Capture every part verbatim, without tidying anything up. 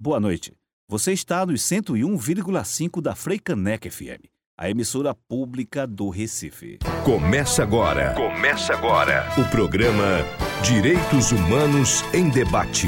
Boa noite. Você está nos cento e um vírgula cinco da Frei Caneca F M, a emissora pública do Recife. Começa agora. Começa agora. O programa Direitos Humanos em Debate.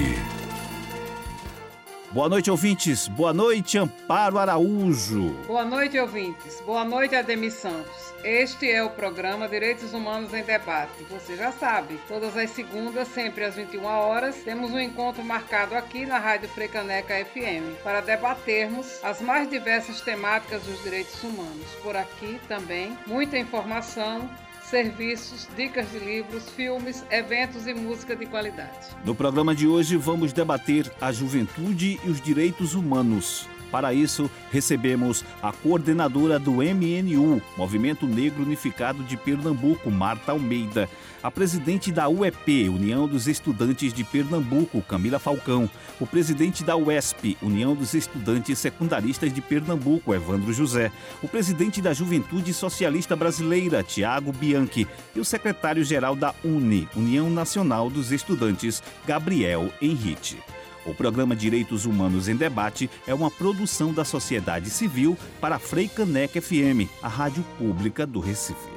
Boa noite, ouvintes. Boa noite, Amparo Araújo. Boa noite, ouvintes. Boa noite, Ademir Santos. Este é o programa Direitos Humanos em Debate. Você já sabe, todas as segundas, sempre às vinte e uma horas, temos um encontro marcado aqui na Rádio Frei Caneca F M para debatermos as mais diversas temáticas dos direitos humanos. Por aqui também, muita informação, serviços, dicas de livros, filmes, eventos e música de qualidade. No programa de hoje vamos debater a juventude e os direitos humanos. Para isso, recebemos a coordenadora do M N U, Movimento Negro Unificado de Pernambuco, Marta Almeida, a presidente da U E P, União dos Estudantes de Pernambuco, Camila Falcão, o presidente da U E S P, União dos Estudantes Secundaristas de Pernambuco, Evandro José, o presidente da Juventude Socialista Brasileira, Tiago Bianchi, e o secretário-geral da U N E, União Nacional dos Estudantes, Gabriel Henrique. O programa Direitos Humanos em Debate é uma produção da sociedade civil para a Frei Caneca F M, a rádio pública do Recife.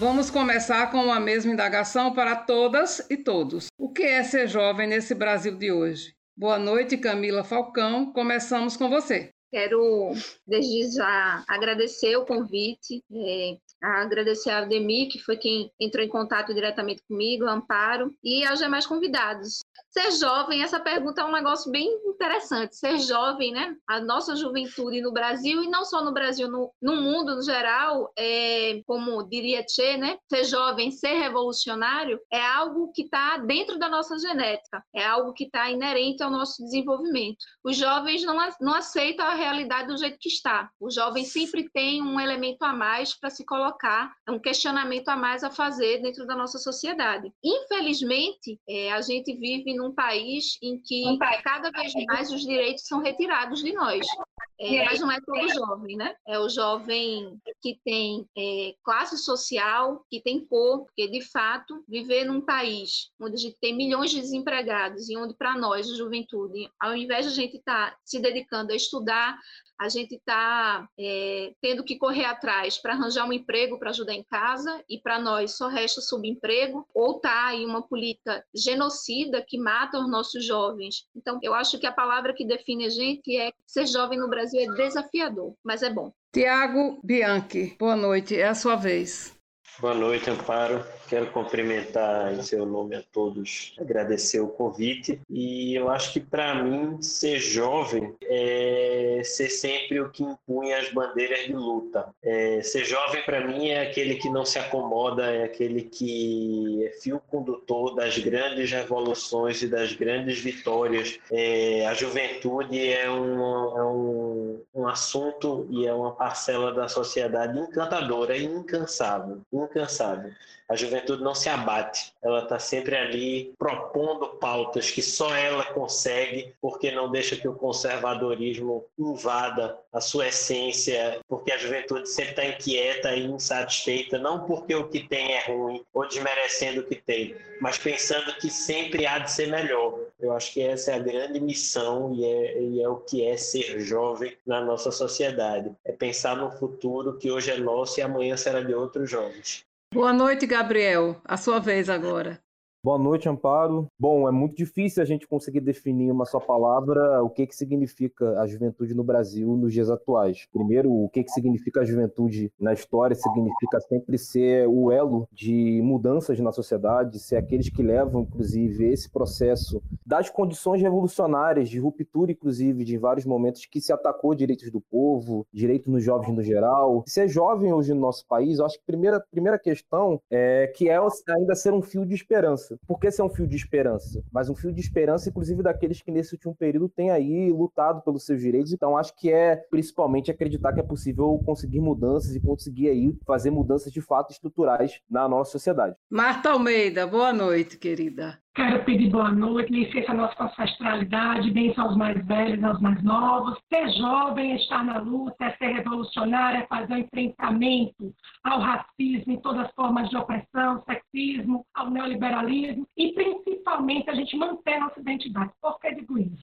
Vamos começar com a mesma indagação para todas e todos. O que é ser jovem nesse Brasil de hoje? Boa noite, Camila Falcão. Começamos com você. Quero, desde já, agradecer o convite, é, agradecer a Ademir, que foi quem entrou em contato diretamente comigo, Amparo, e aos demais convidados. Ser jovem, essa pergunta é um negócio bem interessante. Ser jovem, né? A nossa juventude no Brasil, e não só no Brasil, no, no mundo no geral, é, como diria Che, né? Ser jovem, ser revolucionário, é algo que está dentro da nossa genética, é algo que está inerente ao nosso desenvolvimento. Os jovens não, não aceitam a realidade do jeito que está. O jovem sempre tem um elemento a mais para se colocar, um questionamento a mais a fazer dentro da nossa sociedade. Infelizmente, é, a gente vive num Um país em que um país. cada vez mais os direitos são retirados de nós. É, mas não é todo jovem, né? É o jovem que tem é, classe social, que tem cor, porque, de fato, viver num país onde a gente tem milhões de desempregados e onde, para nós, a juventude, ao invés de a gente estar tá se dedicando a estudar, a gente está é, tendo que correr atrás para arranjar um emprego para ajudar em casa, e para nós só resta subemprego, ou está em uma política genocida que mata os nossos jovens. Então, eu acho que a palavra que define a gente é ser jovem no Brasil é desafiador, mas é bom. Tiago Bianchi, boa noite, é a sua vez. Boa noite, Amparo. Quero cumprimentar em seu nome a todos, agradecer o convite. E eu acho que, para mim, ser jovem é ser sempre o que impunha as bandeiras de luta. É, ser jovem, para mim, é aquele que não se acomoda, é aquele que é fio condutor das grandes revoluções e das grandes vitórias. É, a juventude é um, é um, um assunto e é uma parcela da sociedade encantadora e incansável. incansável. A juventude não se abate, ela está sempre ali propondo pautas que só ela consegue, porque não deixa que o conservadorismo invada a sua essência, porque a juventude sempre está inquieta e insatisfeita, não porque o que tem é ruim ou desmerecendo o que tem, mas pensando que sempre há de ser melhor. Eu acho que essa é a grande missão e é, e é o que é ser jovem na nossa sociedade. É pensar no futuro que hoje é nosso e amanhã será de outros jovens. Boa noite, Gabriel. A sua vez agora. Boa noite, Amparo. Bom, é muito difícil a gente conseguir definir em uma só palavra o que, que significa a juventude no Brasil nos dias atuais. Primeiro, o que, que significa a juventude na história significa sempre ser o elo de mudanças na sociedade, ser aqueles que levam, inclusive, esse processo das condições revolucionárias, de ruptura, inclusive, de vários momentos que se atacou direitos do povo, direitos nos jovens no geral. Ser jovem hoje no nosso país, eu acho que a primeira, primeira questão é que é ainda ser um fio de esperança. Por que ser um fio de esperança? Mas um fio de esperança, inclusive, daqueles que nesse último período têm aí lutado pelos seus direitos. Então, acho que é, principalmente, acreditar que é possível conseguir mudanças e conseguir aí fazer mudanças, de fato, estruturais na nossa sociedade. Marta Almeida, boa noite, querida. Quero pedir boa noite, licença à nossa ancestralidade, bênção aos mais velhos, aos mais novos. Ser jovem é estar na luta, é ser revolucionário, é fazer o enfrentamento ao racismo e todas as formas de opressão, sexismo, ao neoliberalismo e, principalmente, a gente manter a nossa identidade. Por que digo isso?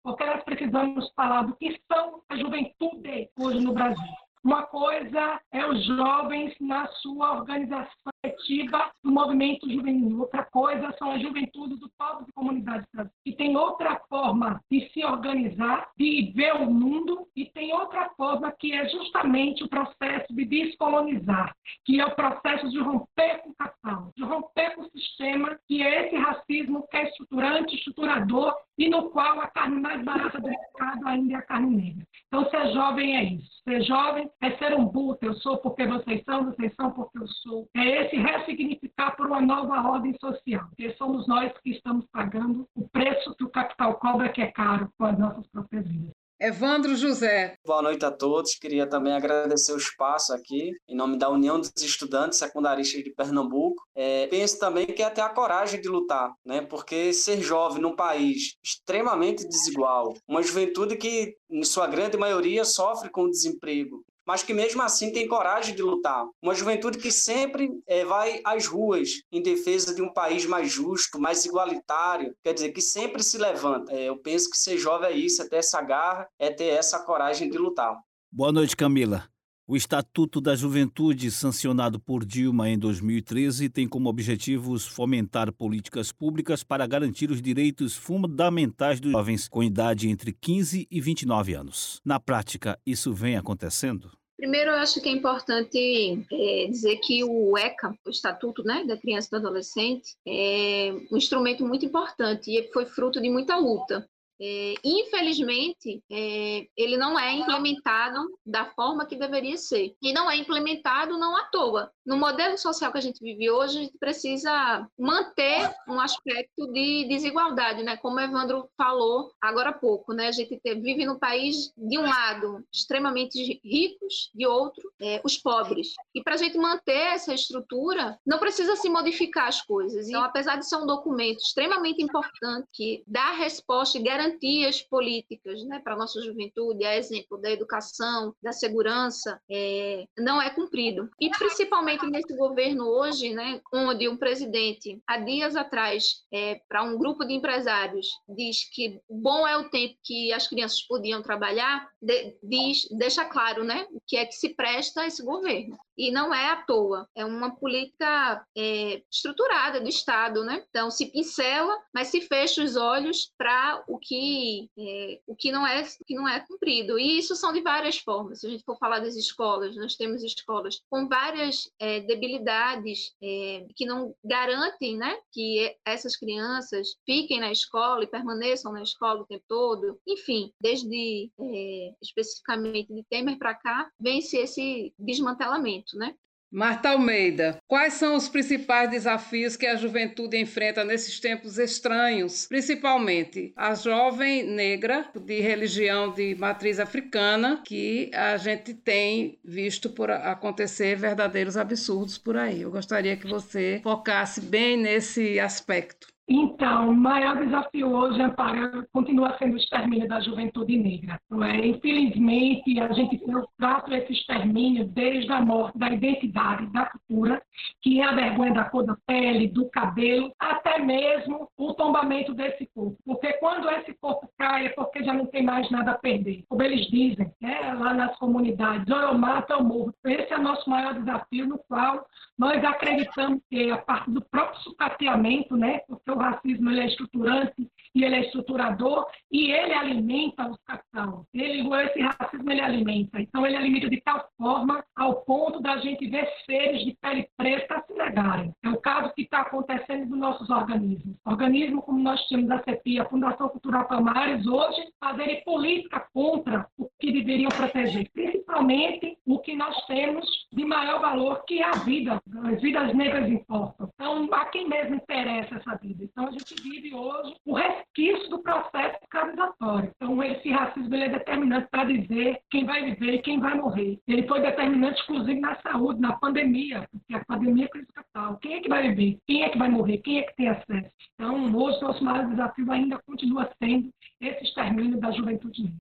precisamos falar do que são a juventude hoje no Brasil. Uma coisa é os jovens na sua organização ativa do movimento juvenil. Outra coisa são a juventude do povo de comunidade brasileira, que tem outra forma de se organizar, de ver o mundo, e tem outra forma que é justamente o processo de descolonizar, que é o processo de romper com o capital, de romper com o sistema, que é esse racismo que é estruturante, estruturador, e no qual a carne mais barata do mercado ainda é a carne negra. Então, ser jovem é isso. Ser jovem é ser um buto. Eu sou porque vocês são, vocês são porque eu sou. É esse ressignificar por uma nova ordem social. Porque somos nós que estamos pagando o preço que o capital cobra, que é caro, com as nossas próprias vidas. Evandro José. Boa noite a todos. Queria também agradecer o espaço aqui, em nome da União dos Estudantes Secundaristas de Pernambuco. É, penso também que é ter a coragem de lutar, né? Porque ser jovem num país extremamente desigual, uma juventude que, em sua grande maioria, sofre com o desemprego, mas que mesmo assim tem coragem de lutar. Uma juventude que sempre é, vai às ruas em defesa de um país mais justo, mais igualitário, quer dizer, que sempre se levanta. É, eu penso que ser jovem é isso, é ter essa garra, é ter essa coragem de lutar. Boa noite, Camila. O Estatuto da Juventude, sancionado por Dilma em dois mil e treze, tem como objetivos fomentar políticas públicas para garantir os direitos fundamentais dos jovens com idade entre quinze e vinte e nove anos. Na prática, isso vem acontecendo? Primeiro, eu acho que é importante é, dizer que o ECA, o Estatuto, né, da Criança e do Adolescente, é um instrumento muito importante e foi fruto de muita luta. É, infelizmente, é, ele não é implementado da forma que deveria ser. E não é implementado não à toa. No modelo social que a gente vive hoje, a gente precisa manter um aspecto de desigualdade, né? Como o Evandro falou agora há pouco, né? A gente vive num país, de um lado, extremamente ricos, de outro, é, os pobres. E para a gente manter essa estrutura, não precisa se modificar as coisas. Então, apesar de ser um documento extremamente importante, que dá resposta e garante garantias políticas, né, para a nossa juventude, a exemplo da educação, da segurança, é, não é cumprido. E principalmente nesse governo hoje, né, onde um presidente, há dias atrás, é, para um grupo de empresários, diz que bom é o tempo que as crianças podiam trabalhar, de, diz, deixa claro, né, o que é que se presta a esse governo. E não é à toa, é uma política é, estruturada do Estado, né? Então, se pincela, mas se fecha os olhos para o que, é, o que não é, o que não é cumprido. E isso são de várias formas. Se a gente for falar das escolas, nós temos escolas com várias é, debilidades é, que não garantem, né, que essas crianças fiquem na escola e permaneçam na escola o tempo todo. Enfim, desde é, especificamente de Temer para cá, vem-se esse desmantelamento. Né? Marta Almeida, quais são os principais desafios que a juventude enfrenta nesses tempos estranhos? Principalmente a jovem negra de religião de matriz africana, que a gente tem visto por acontecer verdadeiros absurdos por aí. Eu gostaria que você focasse bem nesse aspecto. Então, o maior desafio hoje, Amparo, continua sendo o extermínio da juventude negra. Não é? Infelizmente, a gente trata esse extermínio desde a morte da identidade, da cultura, que é a vergonha da cor da pele, do cabelo, até mesmo o tombamento desse corpo. Porque quando esse corpo cai, é porque já não tem mais nada a perder. Como eles dizem, né, lá nas comunidades, ou eu mato ou eu morro. Esse é o nosso maior desafio, no qual nós acreditamos que a parte do próprio sucateamento, né, porque o racismo ele é estruturante e ele é estruturador e ele alimenta os capital. Ele, esse racismo ele alimenta. Então ele alimenta de tal forma ao ponto da gente ver seres de pele preta se negarem. É o caso que está acontecendo nos nossos organismos. Organismos como nós temos a CEPIA, a Fundação Cultural Palmares, hoje fazerem política contra o que deveriam proteger. Principalmente o que nós temos de maior valor, que é a vida. As vidas negras importam. Então a quem mesmo interessa essa vida? Então a gente vive hoje o resquício do processo escravizatório. Então esse racismo ele é determinante para dizer quem vai viver e quem vai morrer. Ele foi determinante inclusive na saúde, na pandemia, porque a pandemia é crise do capital. Quem é que vai viver? Quem é que vai morrer? Quem é que tem acesso? Então hoje nosso maior desafio ainda continua sendo esse extermínio da juventude negra.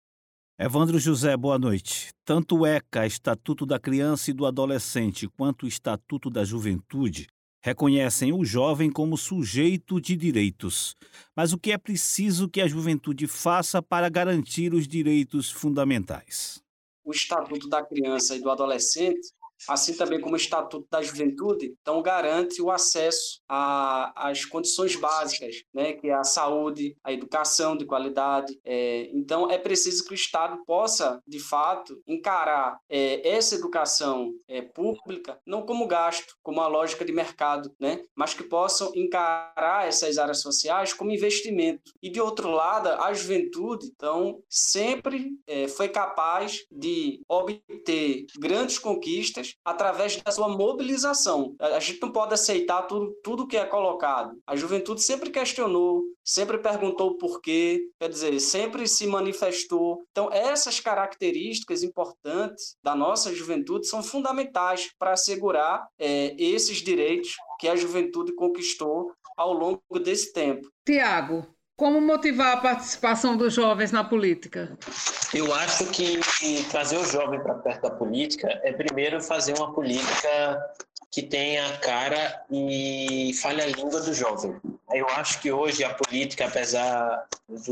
Evandro José, boa noite. Tanto o ECA, Estatuto da Criança e do Adolescente, quanto o Estatuto da Juventude reconhecem o jovem como sujeito de direitos. Mas o que é preciso que a juventude faça para garantir os direitos fundamentais? O Estatuto da Criança e do Adolescente, assim também como o Estatuto da Juventude, então garante o acesso a, às condições básicas, né, que é a saúde, a educação de qualidade. É, então, é preciso que o Estado possa, de fato, encarar é, essa educação é, pública, não como gasto, como a lógica de mercado, né, mas que possam encarar essas áreas sociais como investimento. E, de outro lado, a juventude, então, sempre é, foi capaz de obter grandes conquistas através da sua mobilização. A gente não pode aceitar tudo, tudo que é colocado. A juventude sempre questionou, sempre perguntou o porquê, quer dizer, sempre se manifestou. Então, essas características importantes da nossa juventude são fundamentais para assegurar é, esses direitos que a juventude conquistou ao longo desse tempo. Tiago, como motivar a participação dos jovens na política? Eu acho que trazer o jovem para perto da política é primeiro fazer uma política que tenha a cara e fale a língua do jovem. Eu acho que hoje a política, apesar dos,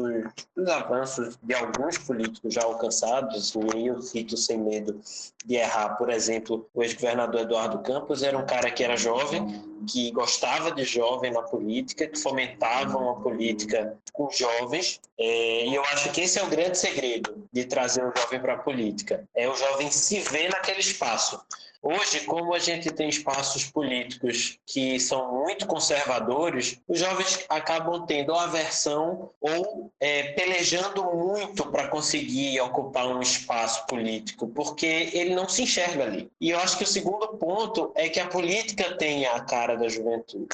dos avanços de alguns políticos já alcançados, e eu cito sem medo de errar, por exemplo, o ex-governador Eduardo Campos era um cara que era jovem, que gostava de jovem na política, que fomentava uma política com jovens, é, e eu acho que esse é o grande segredo de trazer o jovem para a política, é o jovem se ver naquele espaço. Hoje, como a gente tem espaços políticos que são muito conservadores, os jovens acabam tendo aversão ou é, pelejando muito para conseguir ocupar um espaço político, porque ele não se enxerga ali. E eu acho que o segundo ponto é que a política tenha a cara da juventude,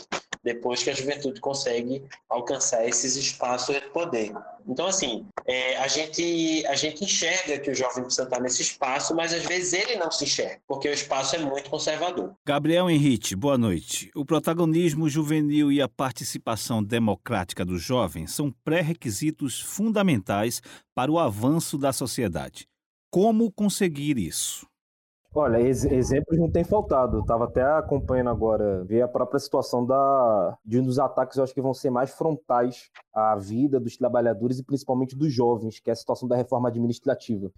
depois que a juventude consegue alcançar esses espaços de poder. Então, assim, é, a, gente, a gente enxerga que o jovem precisa estar nesse espaço, mas às vezes ele não se enxerga, porque o espaço é muito conservador. Gabriel Henrique, boa noite. O protagonismo juvenil e a participação democrática do jovem são pré-requisitos fundamentais para o avanço da sociedade. Como conseguir isso? Olha, ex- exemplos não tem faltado. Eu estava até acompanhando agora, ver a própria situação da, de um dos ataques, eu acho que vão ser mais frontais à vida dos trabalhadores e principalmente dos jovens, que é a situação da reforma administrativa,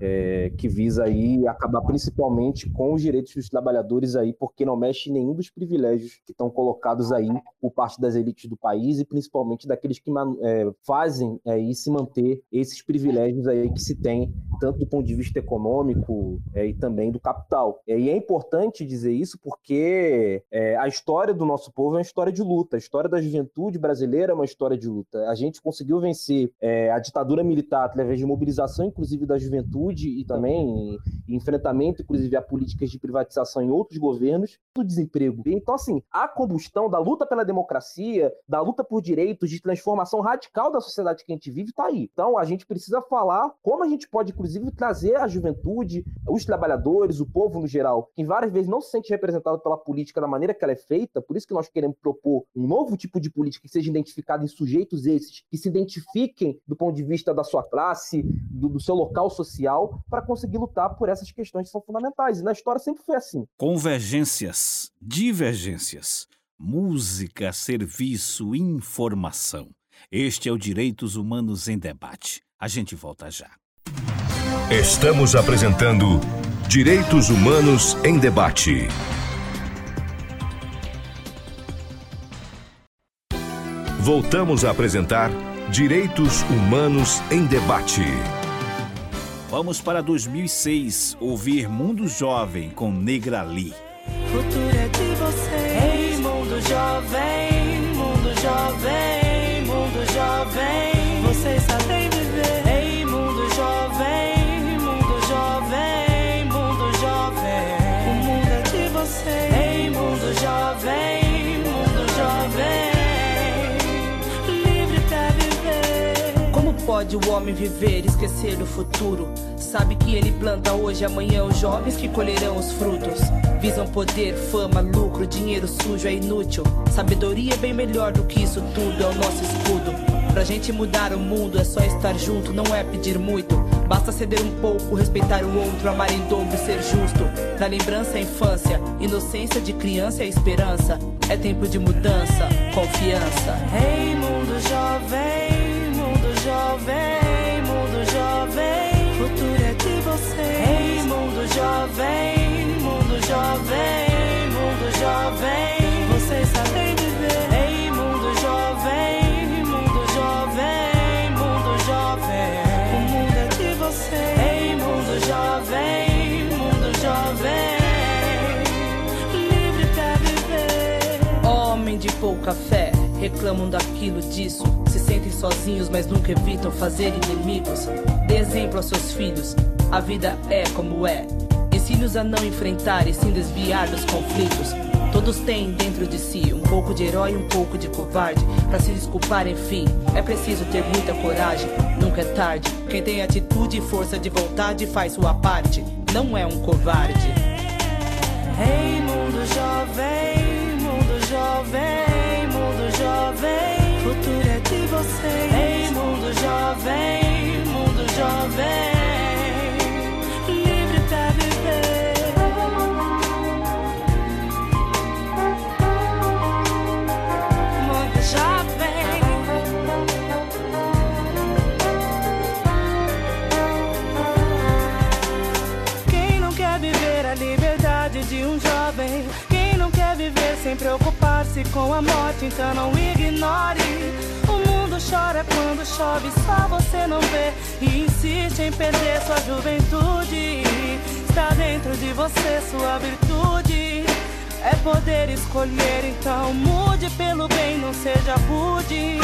é, que visa aí acabar principalmente com os direitos dos trabalhadores aí, porque não mexe em nenhum dos privilégios que estão colocados aí por parte das elites do país e principalmente daqueles que é, fazem aí se manter esses privilégios aí que se tem, tanto do ponto de vista econômico é, e também do capital. E é importante dizer isso porque é, a história do nosso povo é uma história de luta, a história da juventude brasileira é uma história de luta. A gente conseguiu vencer é, a ditadura militar através de mobilização, inclusive, da juventude e também e enfrentamento, inclusive, a políticas de privatização em outros governos, do desemprego. Então, assim, a combustão da luta pela democracia, da luta por direitos, de transformação radical da sociedade que a gente vive, está aí. Então, a gente precisa falar como a gente pode, inclusive, trazer a juventude, os trabalhadores, o povo no geral, que várias vezes não se sente representado pela política da maneira que ela é feita, por isso que nós queremos propor um novo tipo de política que seja identificada em sujeitos esses, que se identifiquem do ponto de vista da sua classe, do, do seu local social, para conseguir lutar por essas questões que são fundamentais. E na história sempre foi assim. Convergências, divergências, música, serviço, informação. Este é o Direitos Humanos em Debate. A gente volta já. Estamos apresentando Direitos Humanos em Debate. Voltamos a apresentar Direitos Humanos em Debate. Vamos para dois mil e seis ouvir Mundo Jovem com Negra Lee. Futuro é de vocês. Ei, mundo jovem, mundo jovem, mundo jovem. Vocês sabem viver. Ei, mundo jovem. Ei, mundo jovem, mundo jovem, livre pra viver. Como pode o homem viver e esquecer o futuro? Sabe que ele planta hoje, amanhã os jovens que colherão os frutos. Visam poder, fama, lucro, dinheiro sujo é inútil. Sabedoria é bem melhor do que isso tudo, é o nosso escudo. Pra gente mudar o mundo é só estar junto, não é pedir muito. Basta ceder um pouco, respeitar o outro, amar em dobro, ser justo. Na lembrança é infância, inocência de criança é esperança. É tempo de mudança, confiança. Ei, mundo jovem, mundo jovem, mundo jovem, futuro é de vocês. Ei, mundo jovem, mundo jovem, mundo jovem, vocês sabem viver. Ei, mundo jovem, mundo jovem, mundo jovem, o mundo é de vocês. Ei, mundo jovem, mundo jovem, de pouca fé, reclamam daquilo, disso, se sentem sozinhos, mas nunca evitam fazer inimigos. Dê exemplo a seus filhos, a vida é como é. Ensine-os a não enfrentar e sim desviar dos conflitos. Todos têm dentro de si um pouco de herói e um pouco de covarde. Pra se desculpar, enfim, é preciso ter muita coragem. Nunca é tarde, quem tem atitude e força de vontade faz sua parte, não é um covarde. Ei, hey, mundo jovem, jovem, mundo jovem, futuro é de vocês. Ei, mundo jovem, mundo jovem, livre pra viver. Mundo jovem. Quem não quer viver a liberdade de um jovem? Quem não quer viver sem preocupar com a morte, então não ignore. O mundo chora quando chove, só você não vê, e insiste em perder sua juventude. Está dentro de você sua virtude, é poder escolher, então mude pelo bem, não seja rude.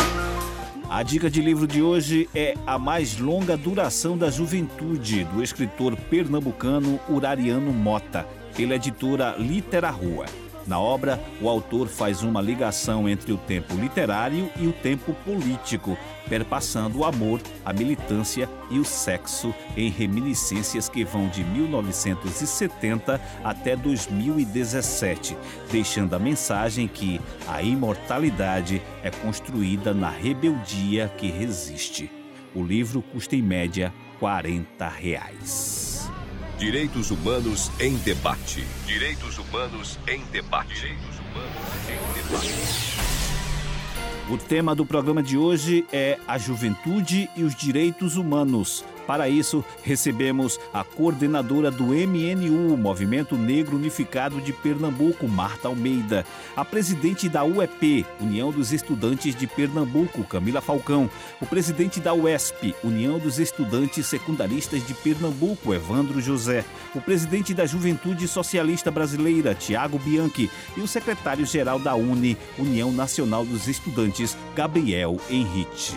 A dica de livro de hoje é A Mais Longa Duração da Juventude, do escritor pernambucano Urariano Mota, pela editora Lítera Rua. Na obra, o autor faz uma ligação entre o tempo literário e o tempo político, perpassando o amor, a militância e o sexo em reminiscências que vão de mil novecentos e setenta até dois mil e dezessete, deixando a mensagem que a imortalidade é construída na rebeldia que resiste. O livro custa em média quarenta reais. Direitos Humanos em Debate. Direitos Humanos em Debate. Direitos Humanos em Debate. O tema do programa de hoje é a juventude e os direitos humanos. Para isso, recebemos a coordenadora do M N U, Movimento Negro Unificado de Pernambuco, Marta Almeida, a presidente da U E P, União dos Estudantes de Pernambuco, Camila Falcão, o presidente da U E S P, União dos Estudantes Secundaristas de Pernambuco, Evandro José, o presidente da Juventude Socialista Brasileira, Tiago Bianchi, e o secretário-geral da U N E, União Nacional dos Estudantes, Gabriel Henrique.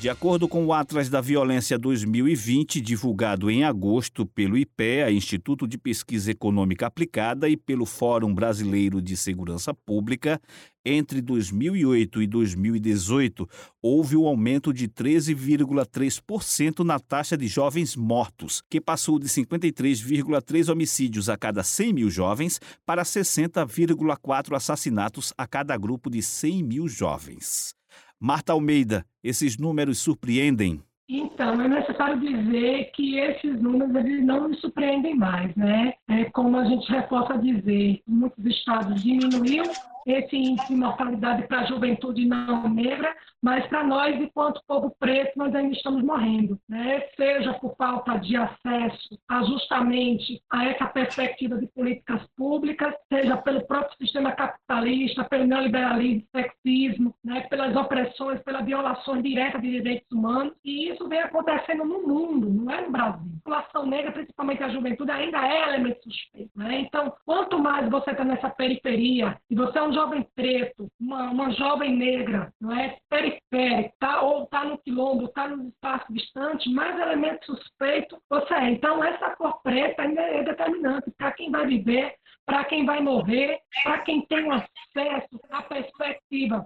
De acordo com o Atlas da Violência dois mil e vinte, divulgado em agosto pelo IPEA, Instituto de Pesquisa Econômica Aplicada, e pelo Fórum Brasileiro de Segurança Pública, entre dois mil e oito e dois mil e dezoito, houve um aumento de treze vírgula três por cento na taxa de jovens mortos, que passou de cinquenta e três vírgula três homicídios a cada cem mil jovens para sessenta vírgula quatro assassinatos a cada grupo de cem mil jovens. Marta Almeida, esses números surpreendem? Então, é necessário dizer que esses números eles não nos surpreendem mais, né? É como a gente já possa dizer, muitos estados diminuiu esse índice de mortalidade para a juventude não negra, mas para nós, enquanto povo preto, nós ainda estamos morrendo, né? Seja por falta de acesso a justamente a essa perspectiva de políticas públicas, seja pelo próprio sistema capitalista, pelo neoliberalismo, sexismo, né? Pelas opressões, pela violação direta de direitos humanos, e isso vem acontecendo no mundo, não é no Brasil. A população negra, principalmente a juventude, ainda é elemento suspeito, né? Então, quanto mais você está nessa periferia, e você é um jovem preto, uma, uma jovem negra, não é? Periférica, tá, ou está no quilombo, está nos espaços distantes, mais elementos suspeitos você é. Então, essa cor preta ainda é determinante para quem vai viver, para quem vai morrer, para quem tem acesso à perspectiva,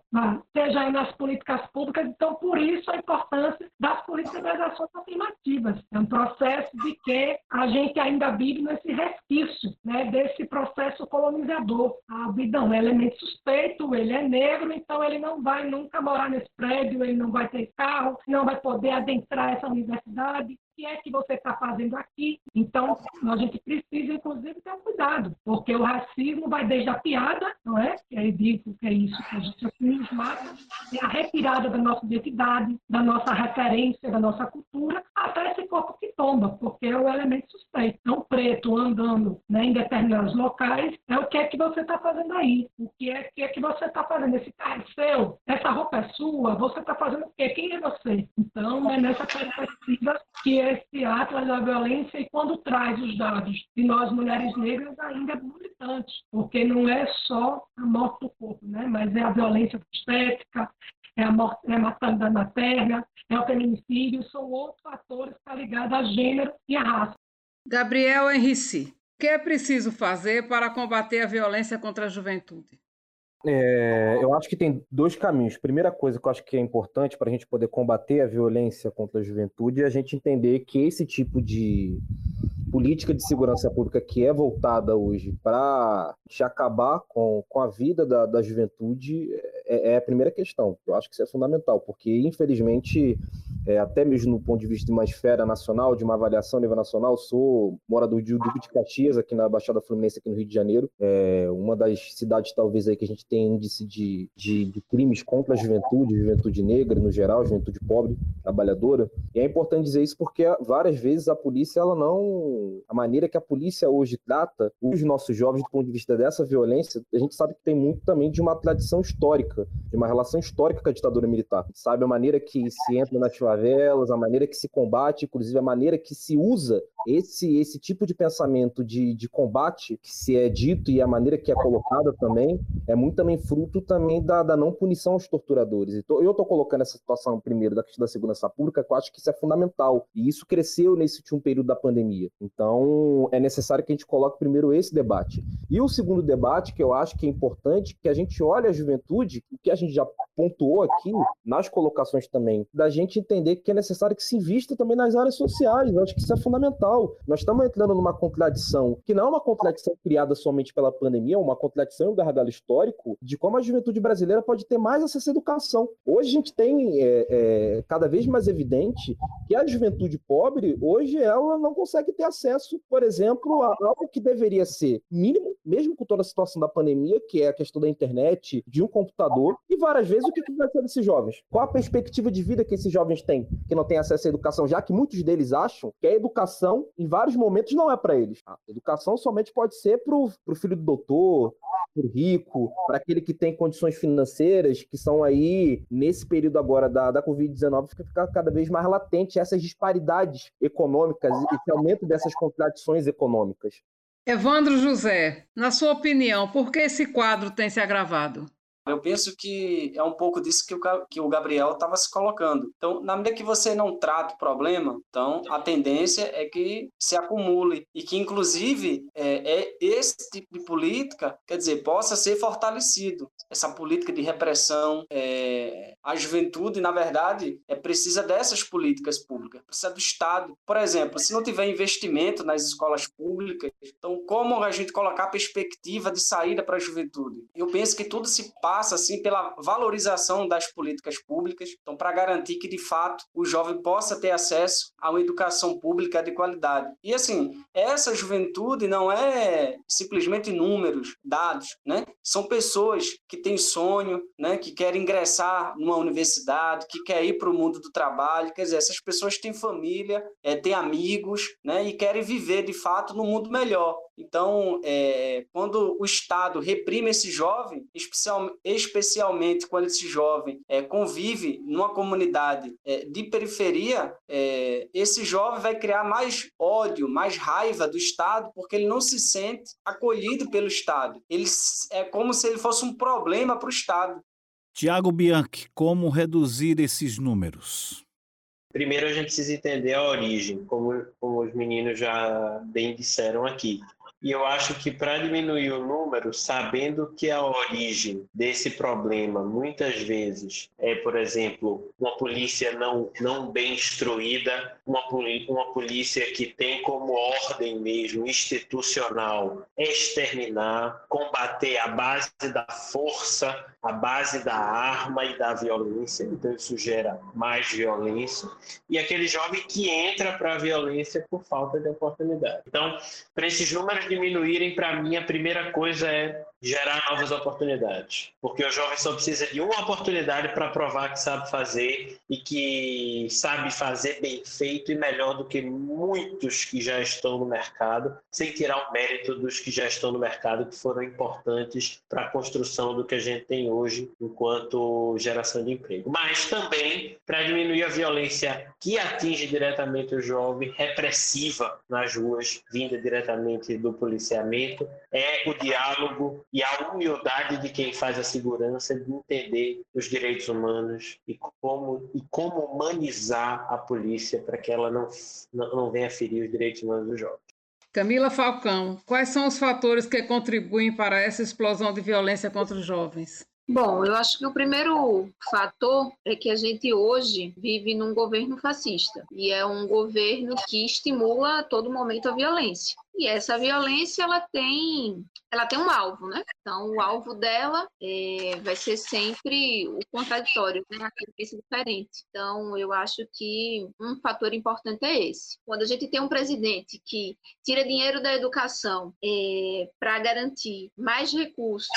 seja nas políticas públicas. Então, por isso a importância das políticas das ações afirmativas. É um processo de que a gente ainda vive nesse resquício, né, desse processo colonizador. A vida é um elemento suspeito, ele é negro, então ele não vai nunca morar nesse prédio, ele não vai ter carro, não vai poder adentrar essa universidade, que é que você está fazendo aqui? Então, a gente precisa, inclusive, ter cuidado, porque o racismo vai desde a piada, não é? Que é ridículo, que é isso que a gente nos mata, é a retirada da nossa identidade, da nossa referência, da nossa cultura, até esse corpo que tomba, porque é o elemento suspeito. Então, preto andando, né, em determinados locais, é o que é que você está fazendo aí? O que é que, é que você está fazendo? Esse carro é seu? Essa roupa é sua? Você está fazendo o quê? Quem é você? Então, é nessa perspectiva que esse Atlas da Violência, e quando traz os dados de nós, mulheres negras, ainda é militante, porque não é só a morte do corpo, né? Mas é a violência obstétrica, é a morte, é a matança materna, é o feminicídio, são outros fatores que estão ligados a gênero e a raça. Gabriel Henrique, o que é preciso fazer para combater a violência contra a juventude? É, eu acho que tem dois caminhos. Primeira coisa que eu acho que é importante para a gente poder combater a violência contra a juventude é a gente entender que esse tipo de política de segurança pública que é voltada hoje para acabar com, com a vida da, da juventude é, é a primeira questão. Eu acho que isso é fundamental, porque infelizmente, é, até mesmo no ponto de vista de uma esfera nacional, de uma avaliação a nível nacional, sou morador de Rio de Caxias, aqui na Baixada Fluminense, aqui no Rio de Janeiro, é uma das cidades talvez aí que a gente tem índice de, de, de crimes contra a juventude, juventude negra no geral, juventude pobre, trabalhadora, e é importante dizer isso porque várias vezes a polícia, ela não, a maneira que a polícia hoje trata os nossos jovens do ponto de vista dessa violência, a gente sabe que tem muito também de uma tradição histórica, de uma relação histórica com a ditadura militar, a gente sabe a maneira que se entra nas favelas, a maneira que se combate, inclusive a maneira que se usa esse, esse tipo de pensamento de, de combate que se é dito e a maneira que é colocada também, é muito também fruto também da, da não punição aos torturadores. Então, eu estou colocando essa situação primeiro da questão da segurança pública, que eu acho que isso é fundamental, e isso cresceu nesse último período da pandemia. Então, é necessário que a gente coloque primeiro esse debate. E o segundo debate, que eu acho que é importante, que a gente olhe a juventude, o que a gente já pontuou aqui nas colocações também, da gente entender que é necessário que se invista também nas áreas sociais. Eu acho que isso é fundamental. Nós estamos entrando numa contradição, que não é uma contradição criada somente pela pandemia, é uma contradição e um gargalo histórico de como a juventude brasileira pode ter mais acesso à educação. Hoje a gente tem é, é, cada vez mais evidente que a juventude pobre, hoje ela não consegue ter acesso, por exemplo, a algo que deveria ser mínimo, mesmo com toda a situação da pandemia, que é a questão da internet, de um computador, e várias vezes o que vai ser desses jovens? Qual a perspectiva de vida que esses jovens têm, que não têm acesso à educação, já que muitos deles acham que a educação, em vários momentos, não é para eles. A educação somente pode ser para o filho do doutor, para o rico, para aquele que tem condições financeiras, que são aí, nesse período agora da, da covid dezenove, fica, fica cada vez mais latente essas disparidades econômicas, esse aumento dessas contradições econômicas. Evandro José, na sua opinião, por que esse quadro tem se agravado? Eu penso que é um pouco disso que o Gabriel estava se colocando. Então, na medida que você não trata o problema, então a tendência é que se acumule e que, inclusive, é, é esse tipo de política, quer dizer, possa ser fortalecido. Essa política de repressão, é, a juventude, na verdade, é precisa dessas políticas públicas, precisa do Estado. Por exemplo, se não tiver investimento nas escolas públicas, então como a gente colocar perspectiva de saída para a juventude? Eu penso que tudo se passa passa assim, pela valorização das políticas públicas, então, para garantir que, de fato, o jovem possa ter acesso a uma educação pública de qualidade. E, assim, essa juventude não é simplesmente números, dados, né? São pessoas que têm sonho, né? Que querem ingressar numa universidade, que querem ir para o mundo do trabalho, quer dizer, essas pessoas têm família, é, têm amigos, né? E querem viver, de fato, num mundo melhor. Então, é, quando o Estado reprime esse jovem, especial, especialmente quando esse jovem é, convive numa comunidade é, de periferia, é, esse jovem vai criar mais ódio, mais raiva do Estado, porque ele não se sente acolhido pelo Estado. Ele, é como se ele fosse um problema para o Estado. Tiago Bianchi, como reduzir esses números? Primeiro, a gente precisa entender a origem, como, como os meninos já bem disseram aqui. E eu acho que para diminuir o número, sabendo que a origem desse problema, muitas vezes, é, por exemplo, uma polícia não, não bem instruída, uma, uma polícia que tem como ordem mesmo institucional exterminar, combater à base da força, à base da arma e da violência, então isso gera mais violência, e aquele jovem que entra para a violência por falta de oportunidade. Então, para esses números diminuírem, para mim, a primeira coisa é gerar novas oportunidades, porque o jovem só precisa de uma oportunidade para provar que sabe fazer e que sabe fazer bem feito e melhor do que muitos que já estão no mercado, sem tirar o mérito dos que já estão no mercado, que foram importantes para a construção do que a gente tem hoje enquanto geração de emprego. Mas também para diminuir a violência que atinge diretamente o jovem, repressiva nas ruas, vinda diretamente do policiamento, é o diálogo e a humildade de quem faz a segurança, de entender os direitos humanos e como, e como humanizar a polícia para que ela não, não venha ferir os direitos humanos dos jovens. Camila Falcão, quais são os fatores que contribuem para essa explosão de violência contra os jovens? Bom, eu acho que o primeiro fator é que a gente hoje vive num governo fascista, e é um governo que estimula a todo momento a violência. E essa violência, ela tem, ela tem um alvo, né? Então, o alvo dela é, vai ser sempre o contraditório, né? Aquilo que é diferente. Então, eu acho que um fator importante é esse. Quando a gente tem um presidente que tira dinheiro da educação é, para garantir mais recursos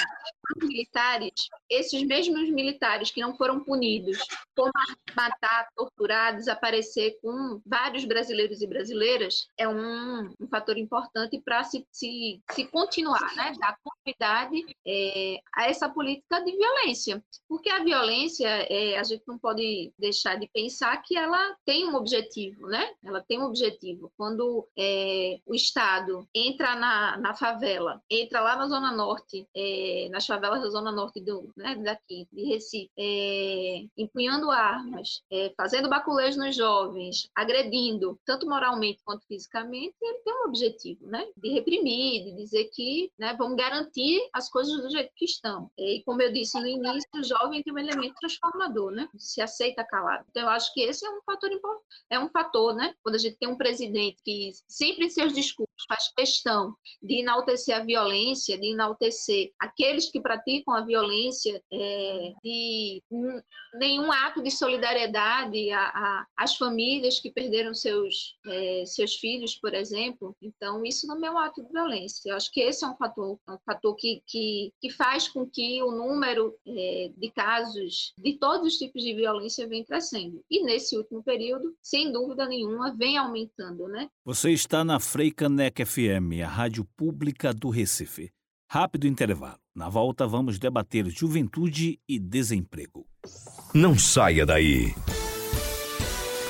para os militares, esses mesmos militares que não foram punidos por matar, torturar, desaparecer com vários brasileiros e brasileiras, é um, um fator importante. importante para se, se, se continuar, né, dar continuidade é, a essa política de violência. Porque a violência, é, a gente não pode deixar de pensar que ela tem um objetivo, né? Ela tem um objetivo. Quando é, o Estado entra na, na favela, entra lá na Zona Norte, é, nas favelas da Zona Norte do, né, daqui, de Recife, é, empunhando armas, é, fazendo baculejo nos jovens, agredindo, tanto moralmente quanto fisicamente, ele tem um objetivo. Né? De reprimir, de dizer que, né, vão garantir as coisas do jeito que estão. E como eu disse no início, o jovem tem um elemento transformador, né? Se aceita calado. Então eu acho que esse é um fator importante, é um fator, né? Quando a gente tem um presidente que sempre em seus discursos faz questão de enaltecer a violência, de enaltecer aqueles que praticam a violência, é, de nenhum ato de solidariedade a, a, às famílias que perderam seus, é, seus filhos, por exemplo. Então Então, isso não é um ato de violência. Eu acho que esse é um fator, um fator que, que, que faz com que o número é, de casos de todos os tipos de violência venha crescendo. E nesse último período, sem dúvida nenhuma, vem aumentando, né? Você está na Frei Caneca F M, a rádio pública do Recife. Rápido intervalo. Na volta, vamos debater juventude e desemprego. Não saia daí.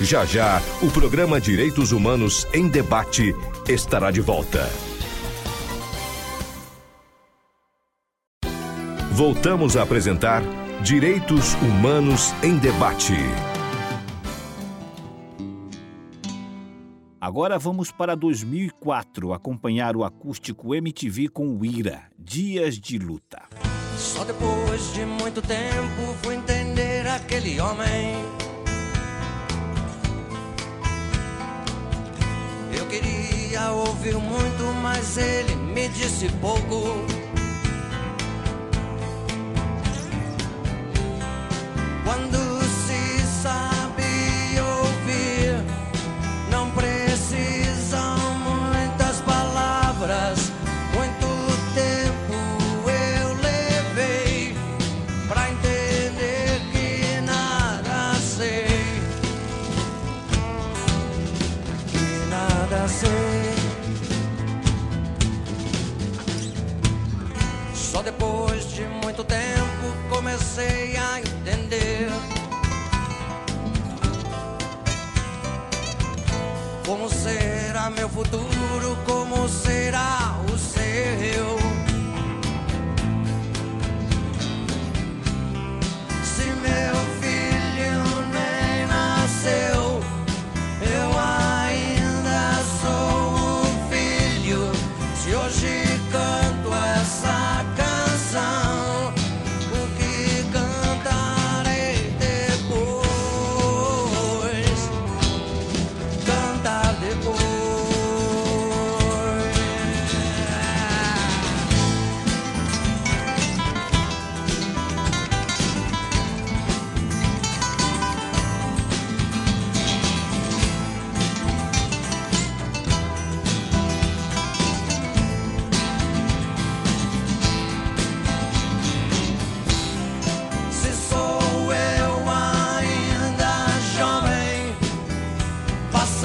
Já já, o programa Direitos Humanos em Debate estará de volta. Voltamos a apresentar Direitos Humanos em Debate. Agora vamos para dois mil e quatro acompanhar o acústico M T V com o Ira, Dias de Luta. Só depois de muito tempo fui entender aquele homem. Eu queria ouvir muito, mas ele me disse pouco. Quando se sabe ouvir, não precisam muitas palavras. Muito tempo eu levei pra entender que nada sei. Que nada sei. Só depois de muito tempo comecei a entender como será meu futuro, como será o seu. Se meu filho nem nasceu, eu ainda sou um filho. Se hoje canto essa canção, o que cantarei depois? Cantar depois.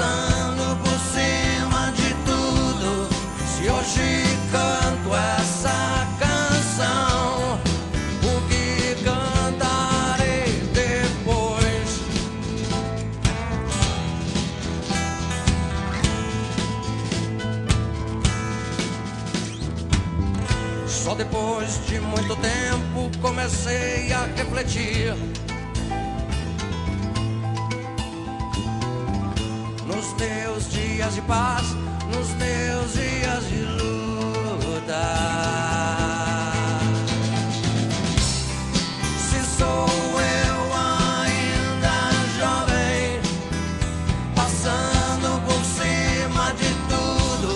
passando por cima de tudo. Se hoje canto essa canção, o que cantarei depois? Só depois de muito tempo comecei a refletir nos teus dias de paz, nos teus dias de luta. Se sou eu ainda jovem, passando por cima de tudo,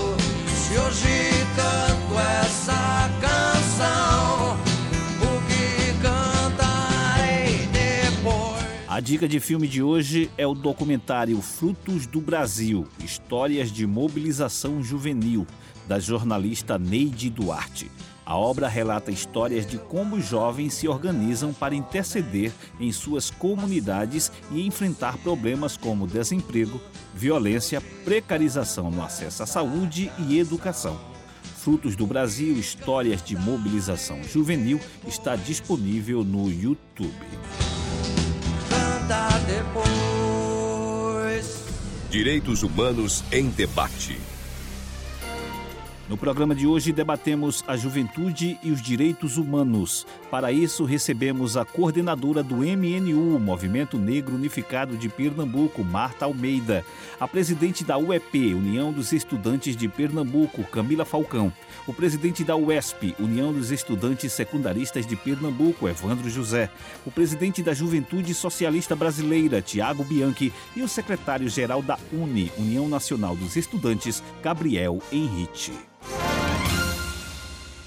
se hoje canto essa canção, o que cantarei depois? A dica de filme de hoje é o documentário Frutos do Brasil, Histórias de Mobilização Juvenil, da jornalista Neide Duarte. A obra relata histórias de como os jovens se organizam para interceder em suas comunidades e enfrentar problemas como desemprego, violência, precarização no acesso à saúde e educação. Frutos do Brasil, Histórias de Mobilização Juvenil, está disponível no YouTube. Canta depois. Direitos Humanos em Debate. No programa de hoje debatemos a juventude e os direitos humanos. Para isso recebemos a coordenadora do M N U, Movimento Negro Unificado de Pernambuco, Marta Almeida, a presidente da U E P, União dos Estudantes de Pernambuco, Camila Falcão, o presidente da U E S P, União dos Estudantes Secundaristas de Pernambuco, Evandro José, o presidente da Juventude Socialista Brasileira, Tiago Bianchi, e o secretário-geral da U N E, União Nacional dos Estudantes, Gabriel Henrique.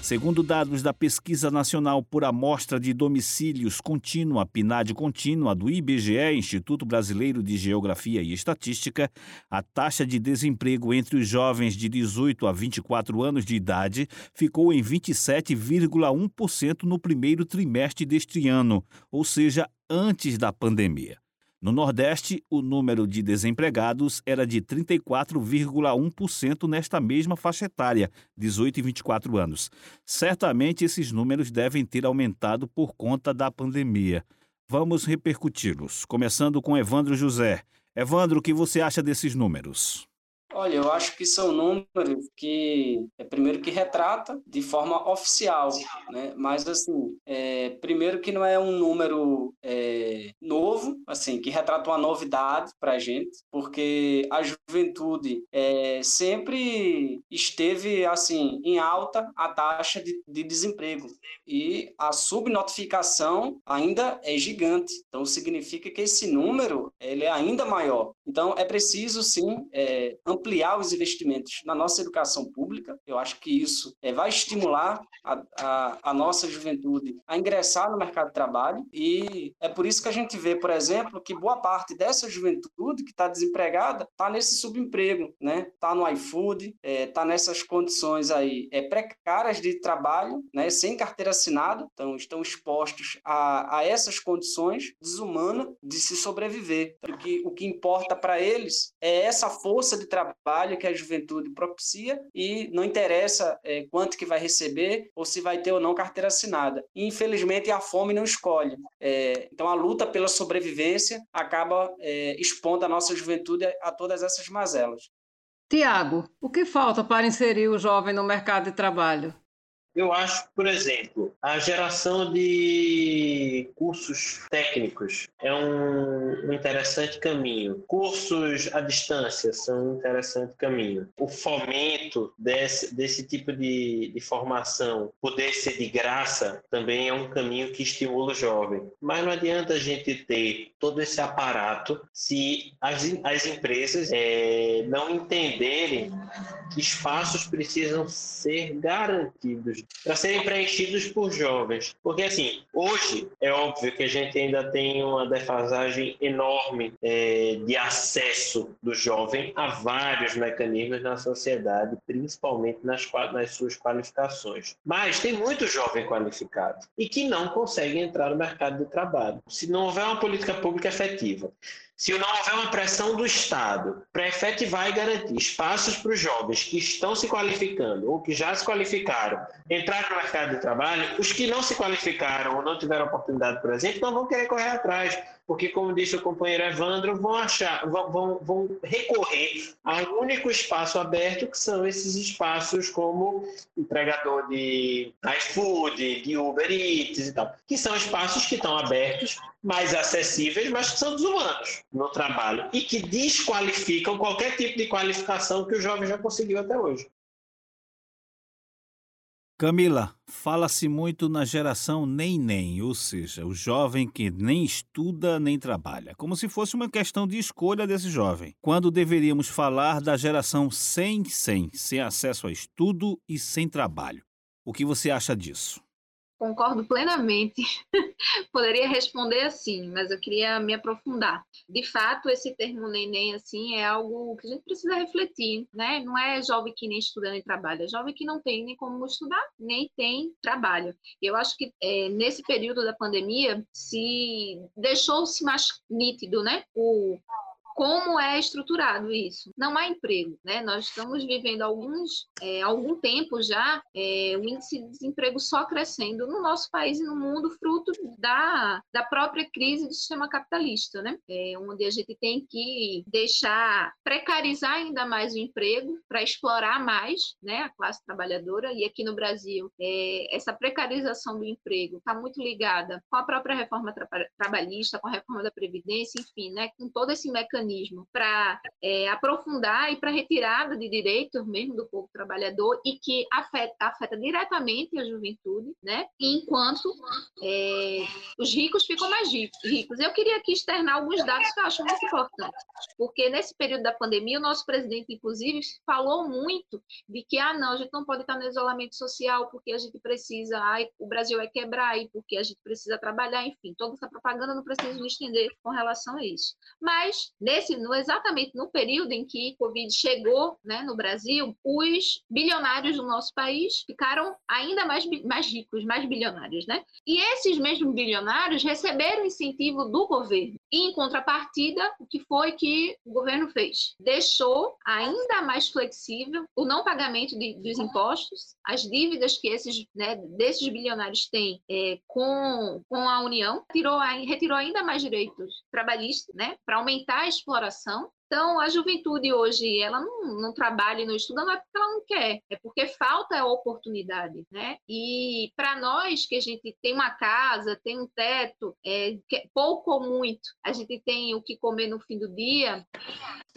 Segundo dados da Pesquisa Nacional por Amostra de Domicílios Contínua, P N A D Contínua, do I B G E, Instituto Brasileiro de Geografia e Estatística, a taxa de desemprego entre os jovens de dezoito a vinte e quatro anos de idade ficou em vinte e sete vírgula um por cento no primeiro trimestre deste ano, ou seja, antes da pandemia. No Nordeste, o número de desempregados era de trinta e quatro vírgula um por cento nesta mesma faixa etária, dezoito e vinte e quatro anos. Certamente esses números devem ter aumentado por conta da pandemia. Vamos repercuti-los, começando com Evandro José. Evandro, o que você acha desses números? Olha, eu acho que são números que, é, primeiro, que retrata de forma oficial, né? Mas, assim, é, primeiro que não é um número é, novo, assim, que retrata uma novidade para a gente, porque a juventude é, sempre esteve, assim, em alta a taxa de, de desemprego. E a subnotificação ainda é gigante. Então, significa que esse número ele é ainda maior. Então, é preciso, sim, é, ampliar os investimentos na nossa educação pública. Eu acho que isso é, vai estimular a, a, a nossa juventude a ingressar no mercado de trabalho, e é por isso que a gente vê, por exemplo, que boa parte dessa juventude que está desempregada está nesse subemprego, né? Está no iFood, está é, nessas condições aí é, precárias de trabalho, né? Sem carteira assinada, então estão expostos a, a essas condições desumanas de se sobreviver. Então, o, que, o que importa para eles é essa força de trabalho que a juventude propicia, e não interessa é, quanto que vai receber ou se vai ter ou não carteira assinada. E, infelizmente, a fome não escolhe. É, então, a luta pela sobrevivência acaba é, expondo a nossa juventude a, a todas essas mazelas. Tiago, o que falta para inserir o jovem no mercado de trabalho? Eu acho, por exemplo, a geração de cursos técnicos é um interessante caminho. Cursos à distância são um interessante caminho. O fomento desse, desse tipo de, de formação poder ser de graça também é um caminho que estimula o jovem. Mas não adianta a gente ter todo esse aparato se as, as empresas é, não entenderem que espaços precisam ser garantidos para serem preenchidos por jovens. Porque, assim, hoje é óbvio que a gente ainda tem uma defasagem enorme é, de acesso do jovem a vários mecanismos na sociedade, principalmente nas, nas suas qualificações. Mas tem muito jovem qualificado e que não consegue entrar no mercado de trabalho se não houver uma política pública efetiva. Se não houver uma pressão do Estado para efetivar e garantir espaços para os jovens que estão se qualificando ou que já se qualificaram, entrar no mercado de trabalho, os que não se qualificaram ou não tiveram oportunidade, por exemplo, não vão querer correr atrás, porque, como disse o companheiro Evandro, vão, achar, vão, vão, vão recorrer ao único espaço aberto, que são esses espaços como entregador de iFood, de Uber Eats e tal, que são espaços que estão abertos, mais acessíveis, mas que são desumanos no trabalho e que desqualificam qualquer tipo de qualificação que o jovem já conseguiu até hoje. Camila, fala-se muito na geração nem-nem, ou seja, o jovem que nem estuda nem trabalha, como se fosse uma questão de escolha desse jovem, quando deveríamos falar da geração sem-sem, sem acesso a estudo e sem trabalho. O que você acha disso? Concordo plenamente, poderia responder assim, mas eu queria me aprofundar. De fato, esse termo neném assim, é algo que a gente precisa refletir, né? Não é jovem que nem estuda nem trabalha, é jovem que não tem nem como estudar, nem tem trabalho. Eu acho que é, nesse período da pandemia, se deixou-se mais nítido, né? O... Como é estruturado isso? Não há emprego, né? Nós estamos vivendo alguns, é, algum tempo já é, o índice de desemprego só crescendo no nosso país e no mundo, fruto da, da própria crise do sistema capitalista, né? É, onde a gente tem que deixar, precarizar ainda mais o emprego para explorar mais, né, a classe trabalhadora. E aqui no Brasil, é, essa precarização do emprego está muito ligada com a própria reforma tra- trabalhista, com a reforma da Previdência, enfim, né, com todo esse mecanismo para é, aprofundar e para retirada de direitos mesmo do povo trabalhador e que afeta, afeta diretamente a juventude, né? Enquanto é, os ricos ficam mais ricos. Eu queria aqui externar alguns dados que eu acho muito importantes, porque nesse período da pandemia o nosso presidente, inclusive, falou muito de que ah, não, a gente não pode estar no isolamento social porque a gente precisa, ai, o Brasil vai quebrar e porque a gente precisa trabalhar, enfim, toda essa propaganda não precisa me estender com relação a isso. Mas, Nesse, no, exatamente no período em que o Covid chegou, né, no Brasil, os bilionários do nosso país ficaram ainda mais, mais ricos, mais bilionários, né? E esses mesmos bilionários receberam incentivo do governo. E, em contrapartida, o que foi que o governo fez? Deixou ainda mais flexível o não pagamento de, dos impostos, as dívidas que esses, né, desses bilionários têm é, com, com a União, tirou, retirou ainda mais direitos trabalhistas, né, para aumentar a exploração. Então, a juventude hoje, ela não, não trabalha e não estuda, não é porque ela não quer, é porque falta a oportunidade, né? E para nós, que a gente tem uma casa, tem um teto, é, pouco ou muito, a gente tem o que comer no fim do dia,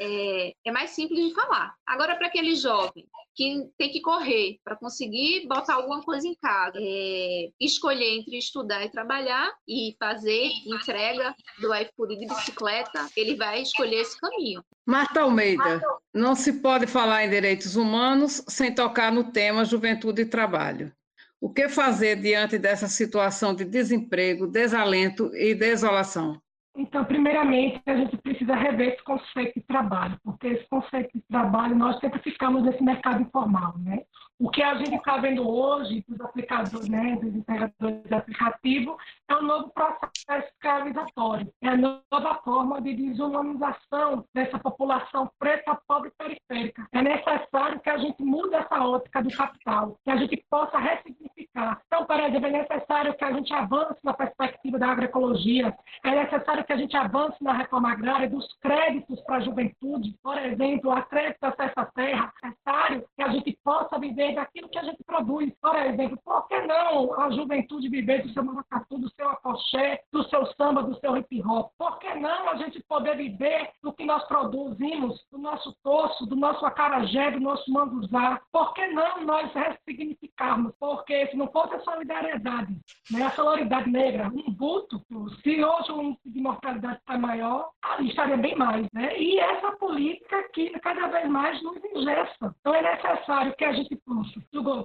é, é mais simples de falar. Agora, para aquele jovem que tem que correr para conseguir botar alguma coisa em casa, é, escolher entre estudar e trabalhar e fazer entrega do iFood de bicicleta, ele vai escolher esse caminho. Marta Almeida, não se pode falar em direitos humanos sem tocar no tema juventude e trabalho. O que fazer diante dessa situação de desemprego, desalento e desolação? Então, primeiramente, a gente precisa rever esse conceito de trabalho, porque esse conceito de trabalho, nós sempre ficamos nesse mercado informal, né? O que a gente está vendo hoje dos aplicadores, né, dos entregadores de aplicativo, é um novo processo escravizatório, é a nova forma de desumanização dessa população preta, pobre e periférica. É necessário que a gente mude essa ótica do capital, que a gente possa ressignificar. Então, por exemplo, é necessário que a gente avance na perspectiva da agroecologia, é necessário que a gente avance na reforma agrária, dos créditos para a juventude, por exemplo, a crédito acesso à terra, é necessário que a gente possa viver daquilo que a gente produz. Por exemplo, por que não a juventude viver do seu maracatu, do seu afoxé, do seu samba, do seu hip hop? Por que não a gente poder viver do que nós produzimos, do nosso tosso, do nosso acarajé, do nosso manguzá? Por que não nós ressignificarmos? Porque se não fosse a solidariedade, né, a solidariedade negra, um vulto, se hoje o índice de mortalidade está maior, estaria bem mais, né? E essa política que cada vez mais nos engessa. Então é necessário que a gente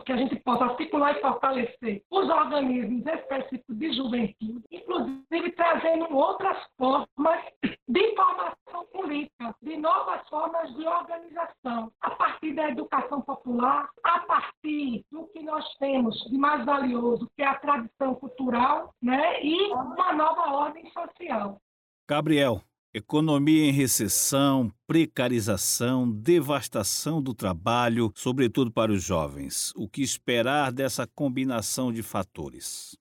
que a gente possa articular e fortalecer os organismos específicos de juventude, inclusive trazendo outras formas de formação política, de novas formas de organização, a partir da educação popular, a partir do que nós temos de mais valioso, que é a tradição cultural, né, e uma nova ordem social. Gabriel, Economia em recessão, precarização, devastação do trabalho, sobretudo para os jovens. O que esperar dessa combinação de fatores?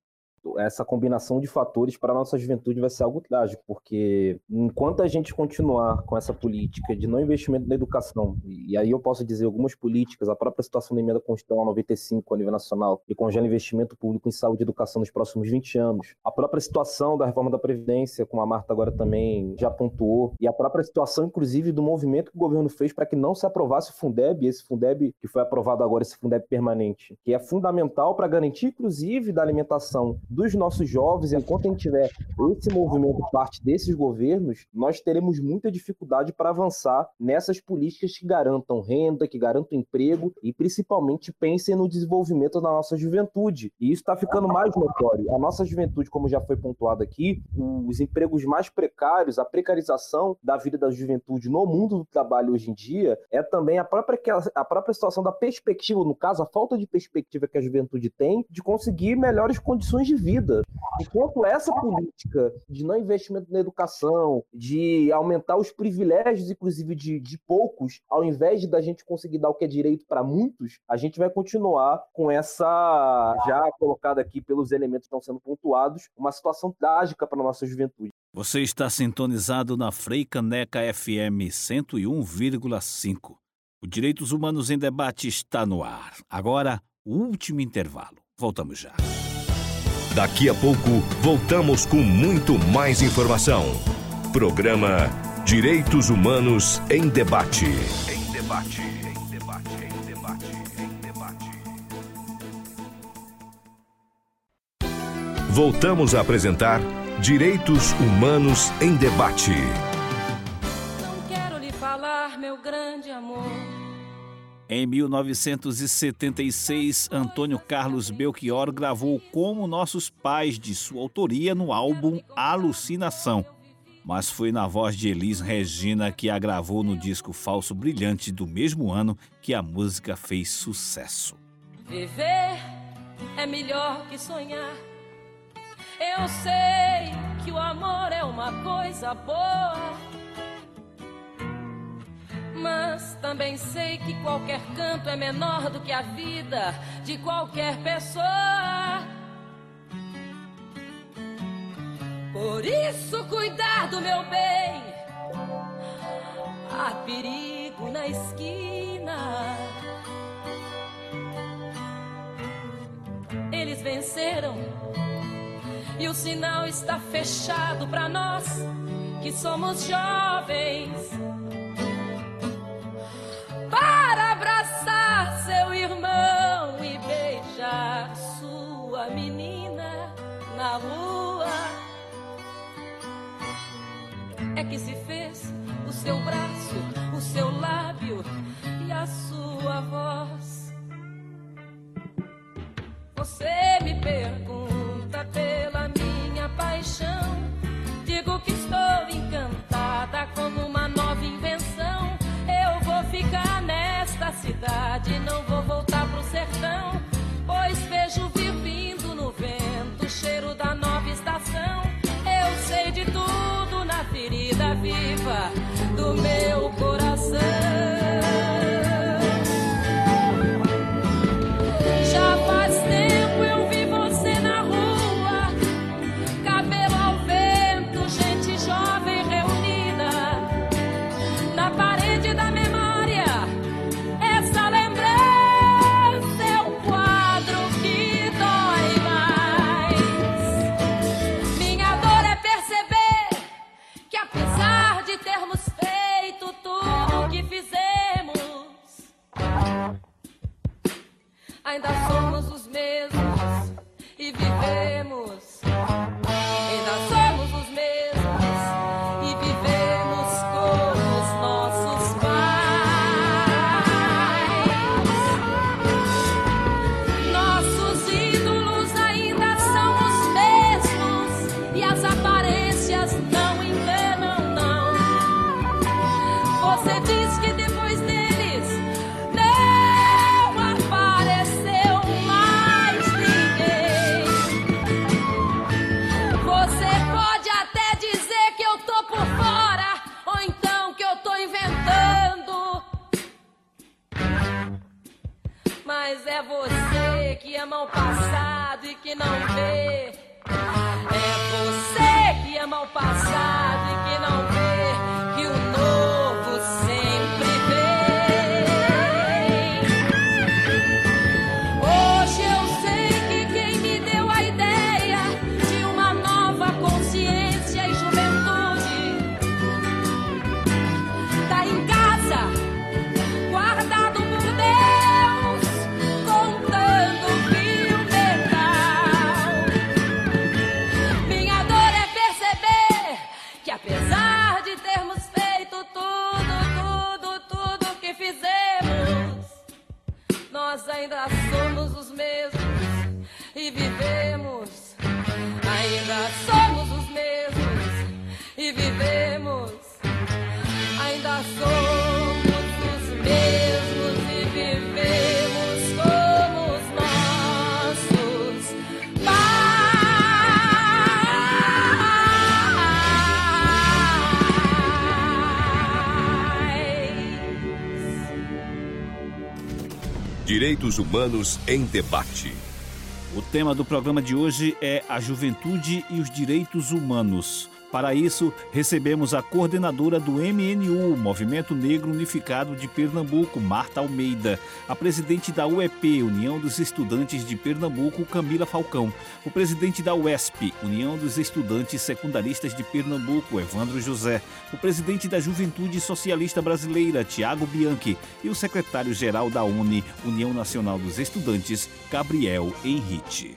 Essa combinação de fatores para a nossa juventude vai ser algo trágico, porque enquanto a gente continuar com essa política de não investimento na educação, e aí eu posso dizer algumas políticas, a própria situação da emenda constitucional noventa e cinco a nível nacional, que congela investimento público em saúde e educação nos próximos vinte anos, a própria situação da reforma da Previdência, como a Marta agora também já pontuou, e a própria situação, inclusive, do movimento que o governo fez para que não se aprovasse o Fundeb, esse Fundeb que foi aprovado agora, esse Fundeb permanente, que é fundamental para garantir, inclusive, da alimentação dos nossos jovens. Enquanto a gente tiver esse movimento parte desses governos, nós teremos muita dificuldade para avançar nessas políticas que garantam renda, que garantam emprego e principalmente pensem no desenvolvimento da nossa juventude. E isso está ficando mais notório. A nossa juventude, como já foi pontuado aqui, os empregos mais precários, a precarização da vida da juventude no mundo do trabalho hoje em dia, é também a própria, a própria situação da perspectiva, no caso, a falta de perspectiva que a juventude tem de conseguir melhores condições de vida. vida. Enquanto essa política de não investimento na educação, de aumentar os privilégios, inclusive de, de poucos, ao invés de da gente conseguir dar o que é direito para muitos, a gente vai continuar com essa, já colocada aqui pelos elementos que estão sendo pontuados, uma situação trágica para a nossa juventude. Você está sintonizado na Frei Caneca F M cento e um vírgula cinco. O Direitos Humanos em Debate está no ar. Agora, o último intervalo. Voltamos já. Daqui a pouco, voltamos com muito mais informação. Programa Direitos Humanos em Debate. Em debate, em debate, em debate, em debate. Voltamos a apresentar Direitos Humanos em Debate. Não quero lhe falar, meu grande amor. Em mil novecentos e setenta e seis, Antônio Carlos Belchior gravou Como Nossos Pais, de sua autoria, no álbum Alucinação. Mas foi na voz de Elis Regina que a gravou no disco Falso Brilhante do mesmo ano que a música fez sucesso. Viver é melhor que sonhar. Eu sei que o amor é uma coisa boa, mas também sei que qualquer canto é menor do que a vida de qualquer pessoa. Por isso, cuidar do meu bem. Há perigo na esquina. Eles venceram e o sinal está fechado para nós que somos jovens. Para abraçar seu irmão e beijar sua menina na rua, é que se fez o seu braço, o seu lábio e a sua voz. Você me pergunta pela minha paixão, digo que estou encantada como uma nova invenção. Eu vou ficar nesta cidade, não vou voltar pro sertão, pois vejo vivindo no vento o cheiro da nova estação. Eu sei de tudo na ferida viva do meu coração. Já faz tempo eu vi você na rua, cabelo ao vento, gente jovem reunida na parede da memória. Essa lembrança é um quadro que dói mais. Minha dor é perceber que, apesar de termos feito tudo o que fizemos, ainda somos os mesmos e vivemos. Ainda somos os mesmos e vivemos como os nossos. Você pode até dizer que eu tô por fora, mas é você que é mal passado e que não vê. É você que é mal passado e que não vê que o novo sempre vem. Hoje eu sei que quem me deu a ideia de uma nova consciência e juventude tá em casa. Nós ainda somos os mesmos e vivemos. Ainda somos os mesmos e vivemos. Ainda somos os mesmos e vivemos como os nossos pais. Direitos Humanos em Debate. O tema do programa de hoje é a juventude e os direitos humanos. Para isso, recebemos a coordenadora do M N U, Movimento Negro Unificado de Pernambuco, Marta Almeida, a presidente da U E P, União dos Estudantes de Pernambuco, Camila Falcão, o presidente da U E S P, União dos Estudantes Secundaristas de Pernambuco, Evandro José, o presidente da Juventude Socialista Brasileira, Tiago Bianchi, e o secretário-geral da U N E, União Nacional dos Estudantes, Gabriel Henrique.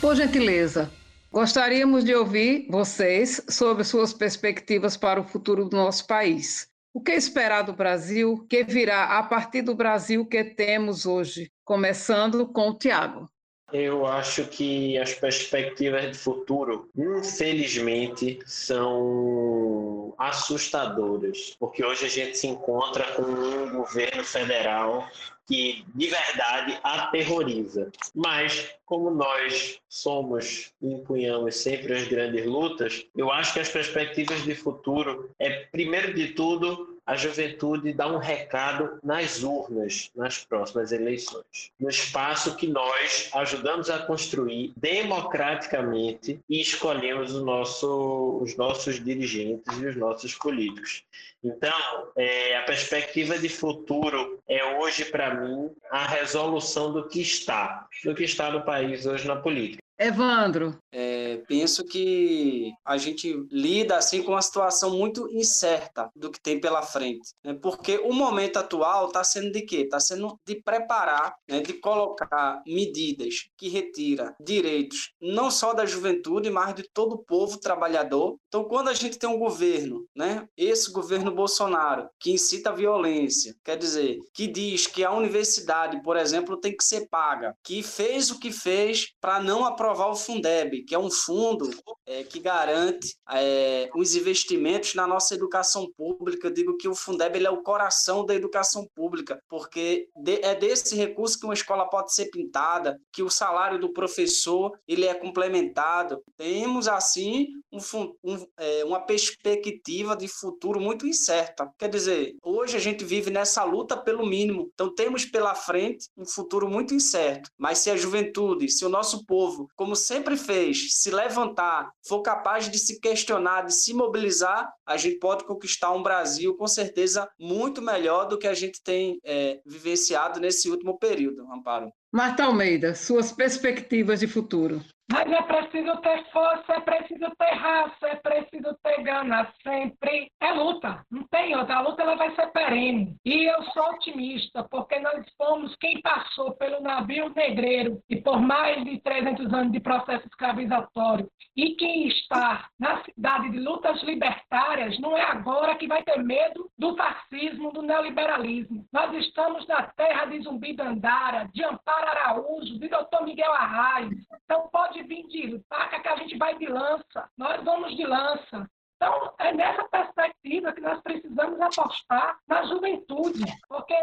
Por gentileza, gostaríamos de ouvir vocês sobre suas perspectivas para o futuro do nosso país. O que esperar do Brasil, que virá a partir do Brasil que temos hoje? Começando com o Tiago. Eu acho que as perspectivas de futuro, infelizmente, são assustadoras, porque hoje a gente se encontra com um governo federal que de verdade aterroriza. Mas, como nós somos e empunhamos sempre as grandes lutas, eu acho que as perspectivas de futuro é, primeiro de tudo, a juventude dar um recado nas urnas, nas próximas eleições. No espaço que nós ajudamos a construir democraticamente e escolhemos o nosso, os nossos dirigentes e os nossos políticos. Então, é, a perspectiva de futuro é hoje, para mim, a resolução do que está, do que está no país hoje na política. Evandro? É, penso que a gente lida assim, com uma situação muito incerta do que tem pela frente, né? Porque o momento atual está sendo de quê? Está sendo de preparar, né? De colocar medidas que retira direitos não só da juventude, mas de todo o povo trabalhador. Então, quando a gente tem um governo, né? Esse governo Bolsonaro, que incita a violência, quer dizer, que diz que a universidade, por exemplo, tem que ser paga, que fez o que fez para não aprovar aprovar o Fundeb, que é um fundo é, que garante é, os investimentos na nossa educação pública. Eu digo que o Fundeb ele é o coração da educação pública, porque de, é desse recurso que uma escola pode ser pintada, que o salário do professor ele é complementado. Temos, assim, um, um, é, uma perspectiva de futuro muito incerta. Quer dizer, hoje a gente vive nessa luta pelo mínimo, então temos pela frente um futuro muito incerto. Mas se a juventude, se o nosso povo, como sempre fez, se levantar, for capaz de se questionar, de se mobilizar, a gente pode conquistar um Brasil, com certeza, muito melhor do que a gente tem é, vivenciado nesse último período, Amparo. Marta Almeida, suas perspectivas de futuro. Mas é preciso ter força, é preciso ter raça, é preciso ter gana, sempre. É luta, não tem outra. A luta ela vai ser perene. E eu sou otimista, porque nós fomos quem passou pelo navio negreiro e por mais de trezentos anos de processo escravizatório. E quem está na cidade de lutas libertárias não é agora que vai ter medo do fascismo, do neoliberalismo. Nós estamos na terra de Zumbi Dandara, de Amparo Araújo, de doutor Miguel Arraes. Então pode vir de faca que a gente vai de lança. Nós vamos de lança. Então, é nessa perspectiva que nós precisamos apostar na juventude, porque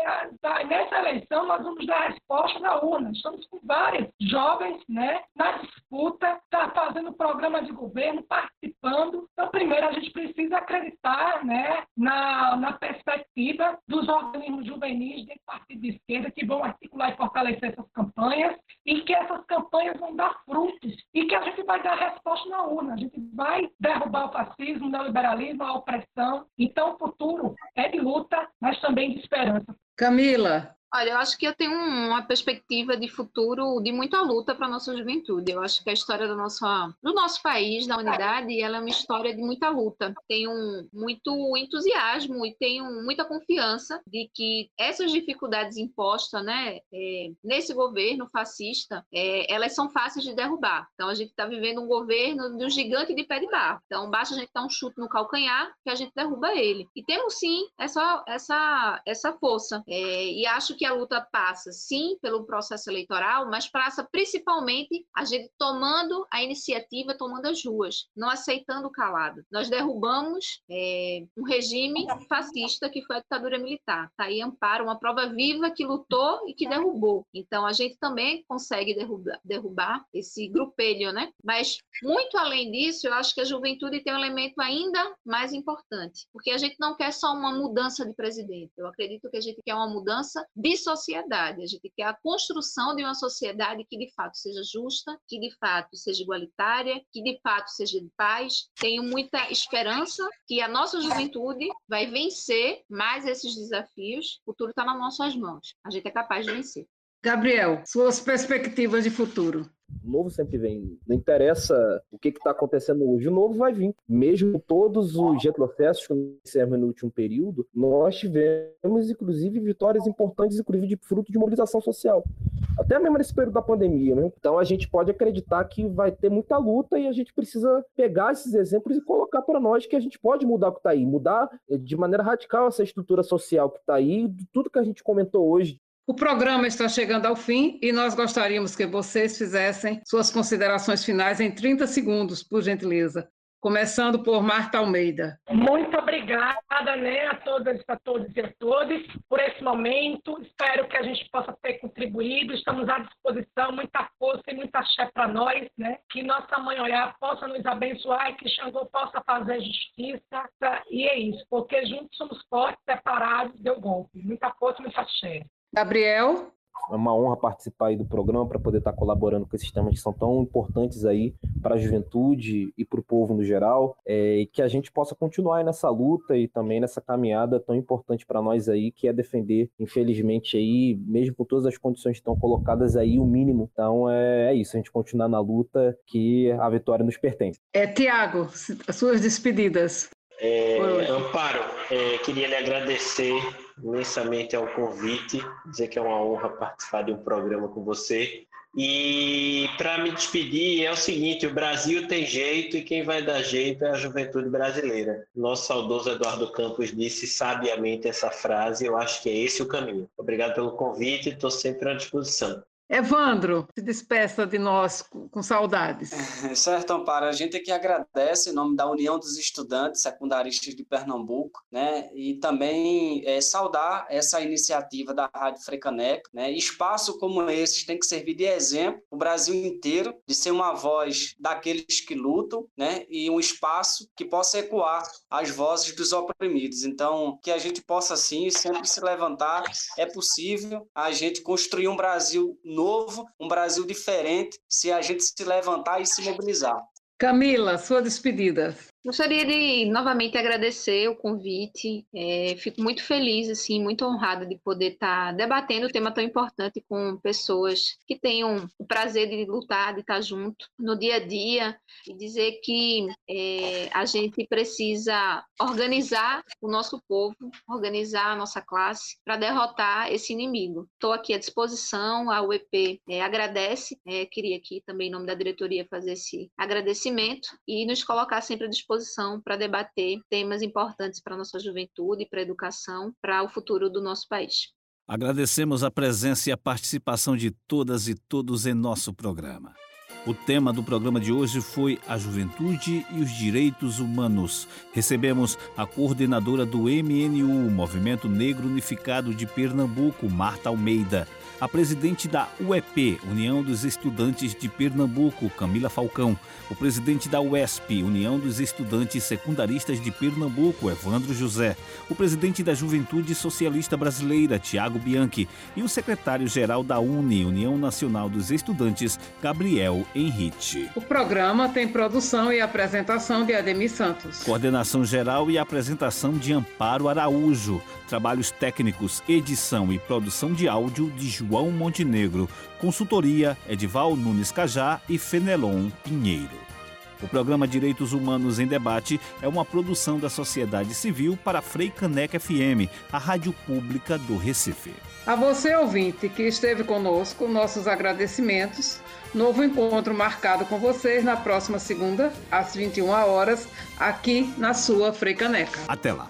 nessa eleição nós vamos dar resposta na urna. Estamos com vários jovens, né, na disputa, tá fazendo programa de governo, participando. Então, primeiro, a gente precisa acreditar, né, na, na perspectiva dos organismos juvenis de partido de esquerda que vão articular e fortalecer essas campanhas e que essas campanhas vão dar frutos e que a gente vai dar resposta na urna. A gente vai derrubar o fascismo, o neoliberalismo, a opressão. Então, o futuro é de luta, mas também de esperança. Camila? Olha, eu acho que eu tenho uma perspectiva de futuro de muita luta para a nossa juventude. Eu acho que a história do nosso, do nosso país, da unidade, ela é uma história de muita luta. Tenho muito entusiasmo e tenho muita confiança de que essas dificuldades impostas, né, é, nesse governo fascista, é, elas são fáceis de derrubar. Então, a gente está vivendo um governo de um gigante de pé de barro. Então, basta a gente dar um chute no calcanhar que a gente derruba ele. E temos, sim, essa, essa, essa força. É, e acho que a luta passa, sim, pelo processo eleitoral, mas passa principalmente a gente tomando a iniciativa, tomando as ruas, não aceitando o calado. Nós derrubamos é, um regime fascista que foi a ditadura militar. Está aí Amparo, uma prova viva que lutou e que derrubou. Então, a gente também consegue derrubar, derrubar esse grupelho, né? Mas, muito além disso, eu acho que a juventude tem um elemento ainda mais importante, porque a gente não quer só uma mudança de presidente. Eu acredito que a gente quer uma mudança de sociedade. A gente quer a construção de uma sociedade que de fato seja justa, que de fato seja igualitária, que de fato seja de paz. Tenho muita esperança que a nossa juventude vai vencer mais esses desafios. O futuro está nas nossas mãos. A gente é capaz de vencer. Gabriel, suas perspectivas de futuro. O novo sempre vem. Não interessa o que está acontecendo hoje, o novo vai vir. Mesmo todos os retrocessos que aconteceram no último período, nós tivemos, inclusive, vitórias importantes, inclusive de fruto de mobilização social. Até mesmo nesse período da pandemia, né? Então a gente pode acreditar que vai ter muita luta e a gente precisa pegar esses exemplos e colocar para nós que a gente pode mudar o que está aí, mudar de maneira radical essa estrutura social que está aí, tudo que a gente comentou hoje. O programa está chegando ao fim e nós gostaríamos que vocês fizessem suas considerações finais em trinta segundos, por gentileza. Começando por Marta Almeida. Muito obrigada, né, a todas, a todos e a todas por esse momento. Espero que a gente possa ter contribuído. Estamos à disposição, muita força e muita axé para nós, né? Que nossa Mãe Olhar possa nos abençoar e que Xangô possa fazer justiça. E é isso, porque juntos somos fortes, separados, deu golpe. Muita força e muita axé. Gabriel? É uma honra participar aí do programa para poder estar colaborando com esses temas que são tão importantes aí para a juventude e para o povo no geral, é, e que a gente possa continuar aí nessa luta e também nessa caminhada tão importante para nós aí, que é defender, infelizmente, aí, mesmo com todas as condições que estão colocadas aí, o mínimo. Então é, é isso, a gente continuar na luta que a vitória nos pertence. É, Tiago, suas despedidas. É, Amparo, é, queria lhe agradecer imensamente ao convite, dizer que é uma honra participar de um programa com você. E para me despedir é o seguinte: o Brasil tem jeito e quem vai dar jeito é a juventude brasileira. Nosso saudoso Eduardo Campos disse sabiamente essa frase, eu acho que é esse o caminho. Obrigado pelo convite, estou sempre à disposição. Evandro, se despeça de nós com saudades. É, certo, Amparo. A gente aqui agradece em nome da União dos Estudantes Secundaristas de Pernambuco, né? E também é, saudar essa iniciativa da Rádio Frei Caneca, né? Espaço como esse tem que servir de exemplo o Brasil inteiro, de ser uma voz daqueles que lutam, né? E um espaço que possa ecoar as vozes dos oprimidos. Então, que a gente possa, sim, sempre se levantar. É possível a gente construir um Brasil novo, um Brasil diferente, se a gente se levantar e se mobilizar. Camila, sua despedida. Gostaria de novamente agradecer o convite, é, fico muito feliz, assim, muito honrada de poder estar debatendo um tema tão importante com pessoas que tenham o prazer de lutar, de estar junto no dia a dia e dizer que é, a gente precisa organizar o nosso povo, organizar a nossa classe para derrotar esse inimigo. Estou aqui à disposição, a U E P é, agradece, é, queria aqui também em nome da diretoria fazer esse agradecimento e nos colocar sempre à disposição para debater temas importantes para a nossa juventude, para a educação, para o futuro do nosso país. Agradecemos a presença e a participação de todas e todos em nosso programa. O tema do programa de hoje foi a juventude e os direitos humanos. Recebemos a coordenadora do M N U, Movimento Negro Unificado de Pernambuco, Marta Almeida. A presidente da U E P, União dos Estudantes de Pernambuco, Camila Falcão. O presidente da U E S P, União dos Estudantes Secundaristas de Pernambuco, Evandro José. O presidente da Juventude Socialista Brasileira, Tiago Bianchi. E o secretário-geral da U N E, União Nacional dos Estudantes, Gabriel Henrique. O programa tem produção e apresentação de Ademir Santos. Coordenação geral e apresentação de Amparo Araújo. Trabalhos técnicos, edição e produção de áudio de João Montenegro. Consultoria, Edival Nunes Cajá e Fenelon Pinheiro. O programa Direitos Humanos em Debate é uma produção da sociedade civil para Frei Caneca F M, a rádio pública do Recife. A você, ouvinte, que esteve conosco, nossos agradecimentos. Novo encontro marcado com vocês na próxima segunda, às vinte e uma horas, aqui na sua Frei Caneca. Até lá.